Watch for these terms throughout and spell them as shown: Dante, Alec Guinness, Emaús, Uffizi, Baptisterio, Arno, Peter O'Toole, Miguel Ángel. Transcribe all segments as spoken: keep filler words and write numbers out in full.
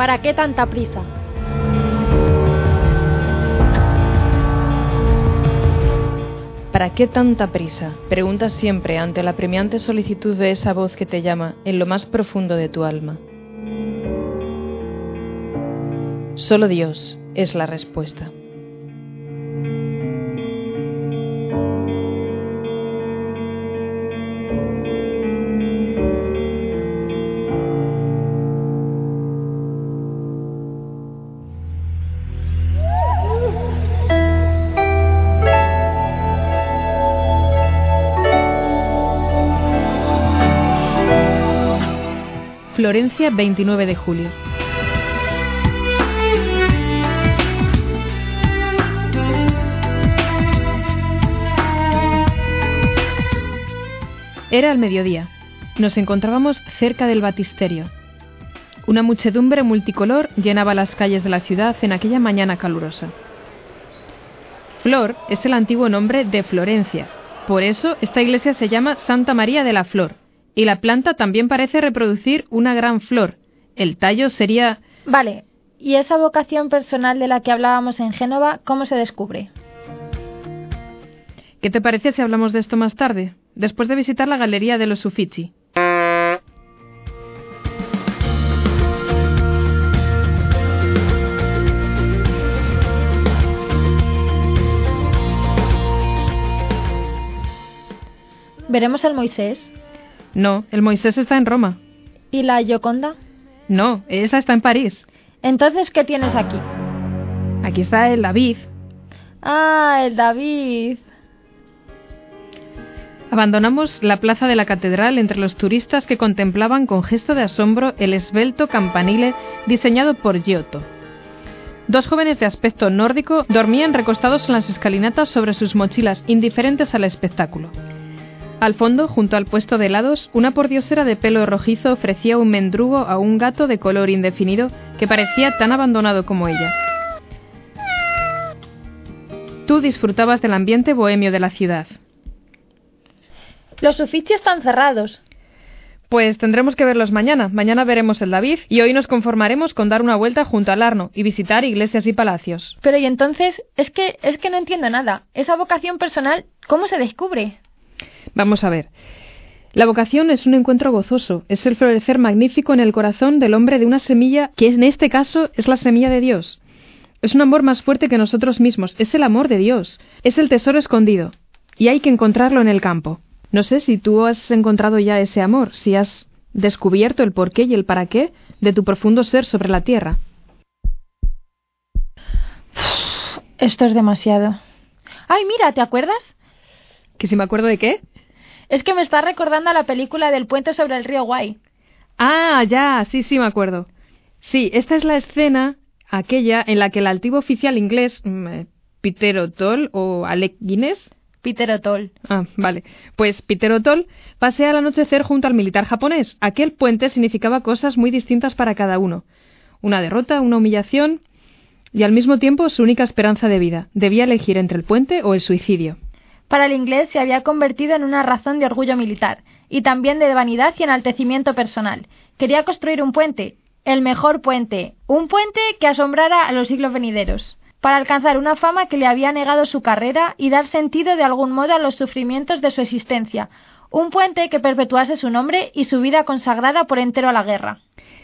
¿Para qué tanta prisa? ¿Para qué tanta prisa? Preguntas siempre ante la apremiante solicitud de esa voz que te llama en lo más profundo de tu alma. Solo Dios es la respuesta. Florencia, veintinueve de julio. Era al mediodía. Nos encontrábamos cerca del Baptisterio. Una muchedumbre multicolor llenaba las calles de la ciudad en aquella mañana calurosa. Flor es el antiguo nombre de Florencia. Por eso esta iglesia se llama Santa María de la Flor. Y la planta también parece reproducir una gran flor. El tallo sería... Vale, ¿y esa vocación personal de la que hablábamos en Génova, cómo se descubre? ¿Qué te parece si hablamos de esto más tarde? Después de visitar la galería de los Uffizi. ¿Veremos al Moisés? No, el Moisés está en Roma. ¿Y la Gioconda? No, esa está en París. Entonces, ¿qué tienes aquí? Aquí está el David. Ah, el David. Abandonamos la plaza de la catedral entre los turistas que contemplaban con gesto de asombro el esbelto campanile diseñado por Giotto. Dos jóvenes de aspecto nórdico dormían recostados en las escalinatas sobre sus mochilas, indiferentes al espectáculo. Al fondo, junto al puesto de helados, una pordiosera de pelo rojizo ofrecía un mendrugo a un gato de color indefinido que parecía tan abandonado como ella. Tú disfrutabas del ambiente bohemio de la ciudad. Los Uffizi están cerrados. Pues tendremos que verlos mañana. Mañana veremos el David y hoy nos conformaremos con dar una vuelta junto al Arno y visitar iglesias y palacios. Pero y entonces, es que, es que no entiendo nada. Esa vocación personal, ¿cómo se descubre? Vamos a ver. La vocación es un encuentro gozoso, es el florecer magnífico en el corazón del hombre de una semilla que en este caso es la semilla de Dios. Es un amor más fuerte que nosotros mismos, es el amor de Dios, es el tesoro escondido y hay que encontrarlo en el campo. No sé si tú has encontrado ya ese amor, si has descubierto el porqué y el para qué de tu profundo ser sobre la tierra. Esto es demasiado. Ay, mira, ¿te acuerdas? ¿Que si me acuerdo de qué? Es que me está recordando a la película del puente sobre el río Guay. Ah, ya, sí, sí, me acuerdo. Sí, esta es la escena, aquella en la que el altivo oficial inglés, mmm, Peter O'Toole o Alec Guinness... Peter O'Toole. Ah, vale. Pues Peter O'Toole pasea al anochecer junto al militar japonés. Aquel puente significaba cosas muy distintas para cada uno. Una derrota, una humillación y al mismo tiempo su única esperanza de vida. Debía elegir entre el puente o el suicidio. Para el inglés se había convertido en una razón de orgullo militar, y también de vanidad y enaltecimiento personal. Quería construir un puente, el mejor puente, un puente que asombrara a los siglos venideros, para alcanzar una fama que le había negado su carrera y dar sentido de algún modo a los sufrimientos de su existencia, un puente que perpetuase su nombre y su vida consagrada por entero a la guerra.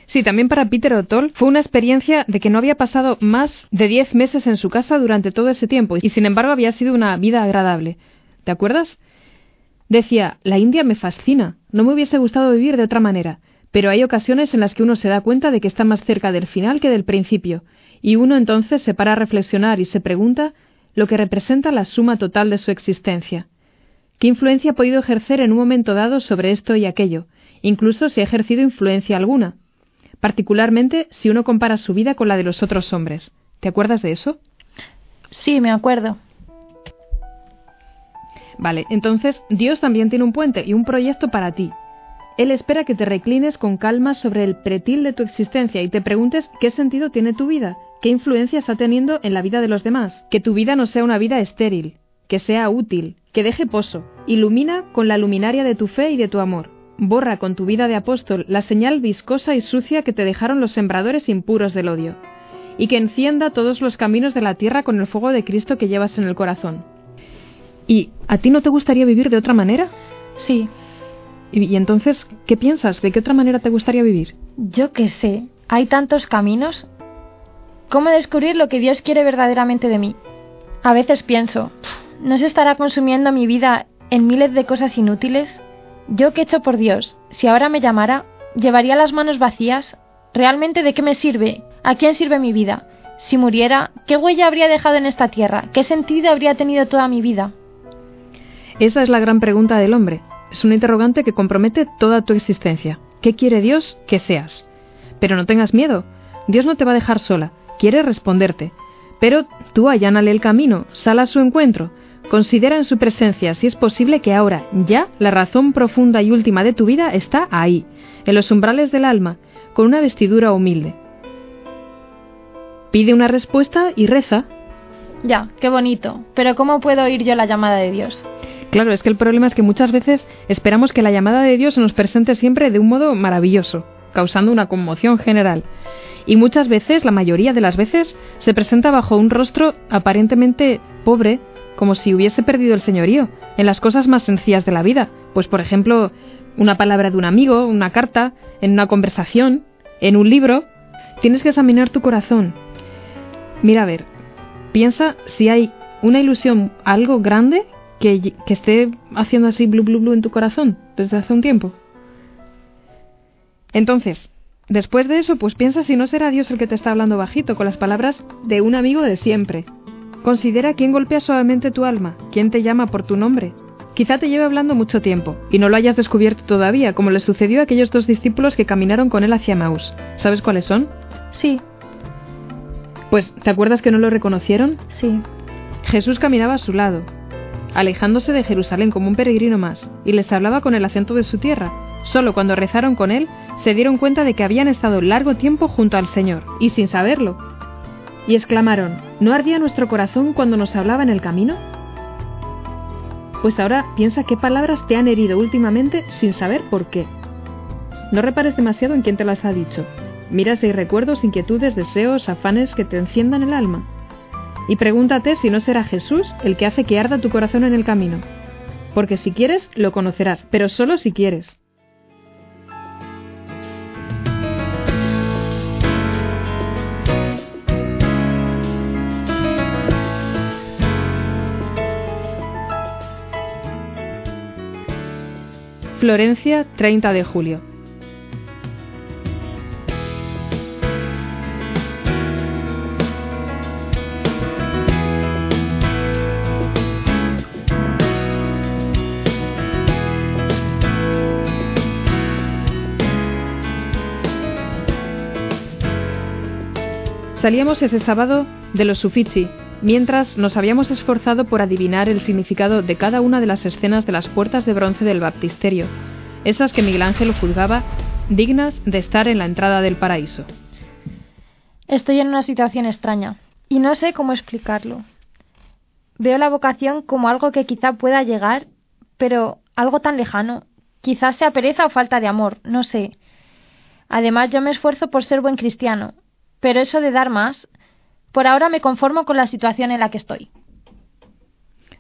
Sí, también para Peter O'Toole fue una experiencia de que no había pasado más de diez meses en su casa durante todo ese tiempo, y sin embargo había sido una vida agradable. ¿Te acuerdas? Decía, la India me fascina, no me hubiese gustado vivir de otra manera, pero hay ocasiones en las que uno se da cuenta de que está más cerca del final que del principio, y uno entonces se para a reflexionar y se pregunta lo que representa la suma total de su existencia. ¿Qué influencia ha podido ejercer en un momento dado sobre esto y aquello, incluso si ha ejercido influencia alguna? Particularmente si uno compara su vida con la de los otros hombres. ¿Te acuerdas de eso? Sí, me acuerdo. Vale, entonces Dios también tiene un puente y un proyecto para ti. Él espera que te reclines con calma sobre el pretil de tu existencia y te preguntes qué sentido tiene tu vida, qué influencia está teniendo en la vida de los demás, que tu vida no sea una vida estéril, que sea útil, que deje pozo, ilumina con la luminaria de tu fe y de tu amor. Borra con tu vida de apóstol la señal viscosa y sucia que te dejaron los sembradores impuros del odio, y que encienda todos los caminos de la tierra con el fuego de Cristo que llevas en el corazón. ¿Y a ti no te gustaría vivir de otra manera? Sí. ¿Y, y entonces qué piensas? ¿De qué otra manera te gustaría vivir? Yo qué sé. Hay tantos caminos. ¿Cómo descubrir lo que Dios quiere verdaderamente de mí? A veces pienso, ¿no se estará consumiendo mi vida en miles de cosas inútiles? Yo que he hecho por Dios, si ahora me llamara, ¿llevaría las manos vacías? ¿Realmente de qué me sirve? ¿A quién sirve mi vida? Si muriera, ¿qué huella habría dejado en esta tierra? ¿Qué sentido habría tenido toda mi vida? Esa es la gran pregunta del hombre. Es un interrogante que compromete toda tu existencia. ¿Qué quiere Dios que seas? Pero no tengas miedo. Dios no te va a dejar sola. Quiere responderte. Pero tú allánale el camino, sal a su encuentro. Considera en su presencia, si es posible, que ahora, ya, la razón profunda y última de tu vida está ahí, en los umbrales del alma, con una vestidura humilde. Pide una respuesta y reza. Ya, qué bonito. Pero ¿cómo puedo oír yo la llamada de Dios? Claro, es que el problema es que muchas veces esperamos que la llamada de Dios se nos presente siempre de un modo maravilloso, causando una conmoción general. Y muchas veces, la mayoría de las veces, se presenta bajo un rostro aparentemente pobre, como si hubiese perdido el señorío en las cosas más sencillas de la vida. Pues, por ejemplo, una palabra de un amigo, una carta, en una conversación, en un libro. Tienes que examinar tu corazón. Mira, a ver, piensa si hay una ilusión, algo grande, que, que esté haciendo así blu blu blu en tu corazón desde hace un tiempo. Entonces, después de eso, pues piensa si no será Dios el que te está hablando bajito, con las palabras de un amigo de siempre. Considera quién golpea suavemente tu alma, quién te llama por tu nombre. Quizá te lleve hablando mucho tiempo, y no lo hayas descubierto todavía, como le sucedió a aquellos dos discípulos que caminaron con él hacia Emaús. ¿Sabes cuáles son? Sí. Pues, ¿te acuerdas que no lo reconocieron? Sí. Jesús caminaba a su lado, alejándose de Jerusalén como un peregrino más, y les hablaba con el acento de su tierra. Solo cuando rezaron con él, se dieron cuenta de que habían estado largo tiempo junto al Señor, y sin saberlo. Y exclamaron, ¿no ardía nuestro corazón cuando nos hablaba en el camino? Pues ahora piensa qué palabras te han herido últimamente sin saber por qué. No repares demasiado en quién te las ha dicho. Mira si hay recuerdos, inquietudes, deseos, afanes que te enciendan el alma. Y pregúntate si no será Jesús el que hace que arda tu corazón en el camino. Porque si quieres, lo conocerás, pero solo si quieres. Florencia, treinta de julio. Salíamos ese sábado de los Uffizi, mientras nos habíamos esforzado por adivinar el significado de cada una de las escenas de las puertas de bronce del Baptisterio, esas que Miguel Ángel juzgaba dignas de estar en la entrada del paraíso. Estoy en una situación extraña, y no sé cómo explicarlo. Veo la vocación como algo que quizá pueda llegar, pero algo tan lejano. Quizás sea pereza o falta de amor, no sé. Además, yo me esfuerzo por ser buen cristiano, pero eso de dar más, por ahora me conformo con la situación en la que estoy.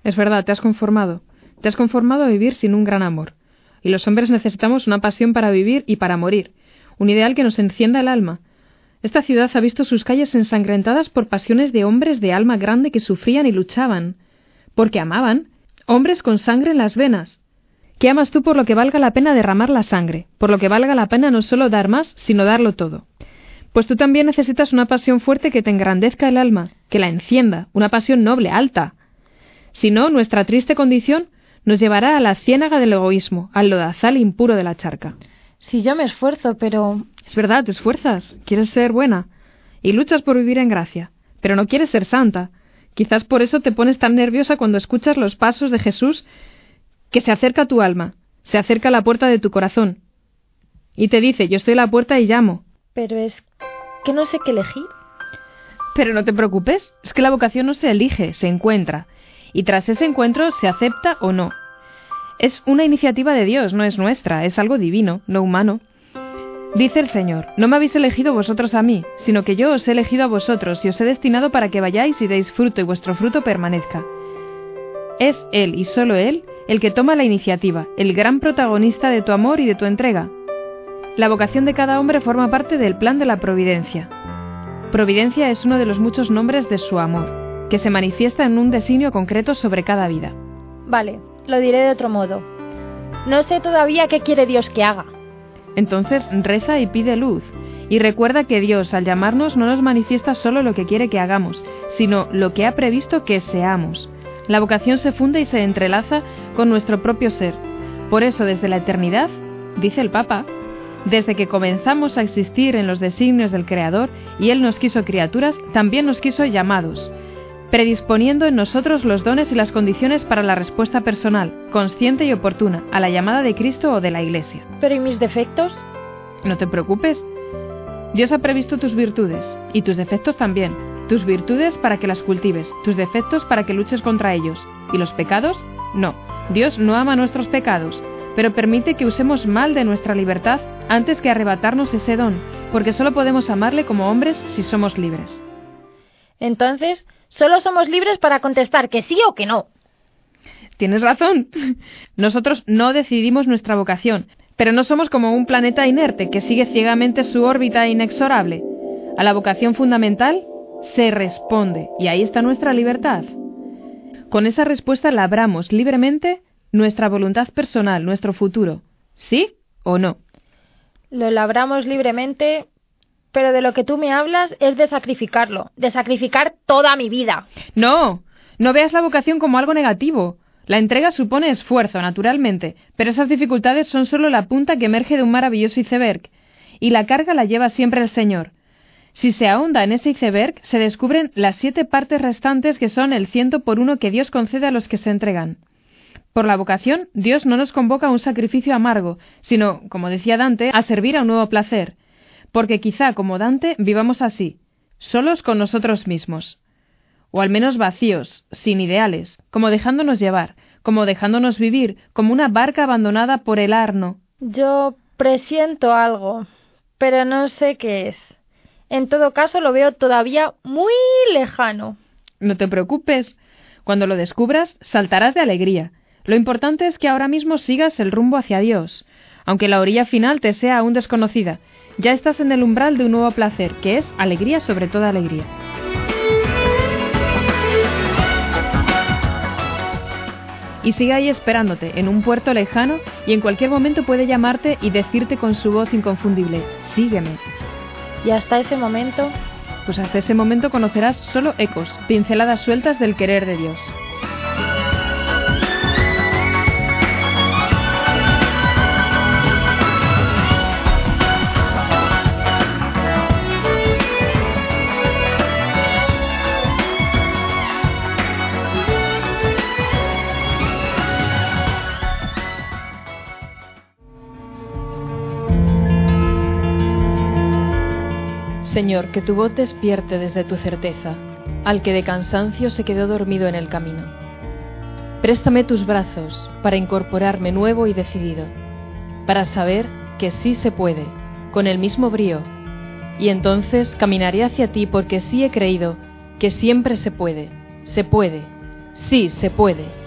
Es verdad, te has conformado. Te has conformado a vivir sin un gran amor. Y los hombres necesitamos una pasión para vivir y para morir, un ideal que nos encienda el alma. Esta ciudad ha visto sus calles ensangrentadas por pasiones de hombres de alma grande que sufrían y luchaban, porque amaban, hombres con sangre en las venas. ¿Qué amas tú por lo que valga la pena derramar la sangre? Por lo que valga la pena no solo dar más, sino darlo todo. Pues tú también necesitas una pasión fuerte que te engrandezca el alma, que la encienda, una pasión noble, alta. Si no, nuestra triste condición nos llevará a la ciénaga del egoísmo, al lodazal impuro de la charca. Si yo me esfuerzo, pero... Es verdad, te esfuerzas, quieres ser buena, y luchas por vivir en gracia, pero no quieres ser santa. Quizás por eso te pones tan nerviosa cuando escuchas los pasos de Jesús, que se acerca a tu alma, se acerca a la puerta de tu corazón, y te dice, yo estoy a la puerta y llamo. Pero es que no sé qué elegir. Pero no te preocupes, es que la vocación no se elige, se encuentra. Y tras ese encuentro se acepta o no. es una iniciativa de Dios, no es nuestra, es algo divino, no humano. Dice el Señor: no me habéis elegido vosotros a mí, sino que yo os he elegido a vosotros y os he destinado para que vayáis y deis fruto y vuestro fruto permanezca. Es Él y solo Él el que toma la iniciativa, el gran protagonista de tu amor y de tu entrega. La vocación de cada hombre forma parte del plan de la providencia. Providencia es uno de los muchos nombres de su amor, que se manifiesta en un designio concreto sobre cada vida. Vale, lo diré de otro modo. No sé todavía qué quiere Dios que haga. Entonces reza y pide luz, y recuerda que Dios, al llamarnos, no nos manifiesta solo lo que quiere que hagamos, sino lo que ha previsto que seamos. La vocación se funde y se entrelaza con nuestro propio ser. Por eso, desde la eternidad, dice el Papa, desde que comenzamos a existir en los designios del Creador y Él nos quiso criaturas, también nos quiso llamados, predisponiendo en nosotros los dones y las condiciones para la respuesta personal, consciente y oportuna, a la llamada de Cristo o de la Iglesia. ¿Pero y mis defectos? No te preocupes. Dios ha previsto tus virtudes, y tus defectos también. Tus virtudes para que las cultives, tus defectos para que luches contra ellos. ¿Y los pecados? No. Dios no ama nuestros pecados, pero permite que usemos mal de nuestra libertad antes que arrebatarnos ese don, porque solo podemos amarle como hombres si somos libres. Entonces, solo somos libres para contestar que sí o que no. Tienes razón. Nosotros no decidimos nuestra vocación, pero no somos como un planeta inerte que sigue ciegamente su órbita inexorable. A la vocación fundamental se responde, y ahí está nuestra libertad. Con esa respuesta labramos libremente nuestra voluntad personal, nuestro futuro. ¿Sí o no? Lo labramos libremente, pero de lo que tú me hablas es de sacrificarlo, de sacrificar toda mi vida. No, no veas la vocación como algo negativo. La entrega supone esfuerzo, naturalmente, pero esas dificultades son solo la punta que emerge de un maravilloso iceberg, y la carga la lleva siempre el Señor. Si se ahonda en ese iceberg, se descubren las siete partes restantes, que son el ciento por uno que Dios concede a los que se entregan. Por la vocación, Dios no nos convoca a un sacrificio amargo, sino, como decía Dante, a servir a un nuevo placer. Porque quizá, como Dante, vivamos así, solos con nosotros mismos. O al menos vacíos, sin ideales, como dejándonos llevar, como dejándonos vivir, como una barca abandonada por el Arno. Yo presiento algo, pero no sé qué es. En todo caso, lo veo todavía muy lejano. No te preocupes. Cuando lo descubras, saltarás de alegría. Lo importante es que ahora mismo sigas el rumbo hacia Dios, aunque la orilla final te sea aún desconocida. Ya estás en el umbral de un nuevo placer, que es alegría sobre toda alegría. Y sigue ahí esperándote, en un puerto lejano, y en cualquier momento puede llamarte y decirte con su voz inconfundible: sígueme. ¿Y hasta ese momento? Pues hasta ese momento conocerás solo ecos, pinceladas sueltas del querer de Dios. Señor, que tu voz despierte desde tu certeza al que de cansancio se quedó dormido en el camino. Préstame tus brazos para incorporarme nuevo y decidido, para saber que sí se puede, con el mismo brío, y entonces caminaré hacia ti, porque sí he creído que siempre se puede, se puede, sí se puede.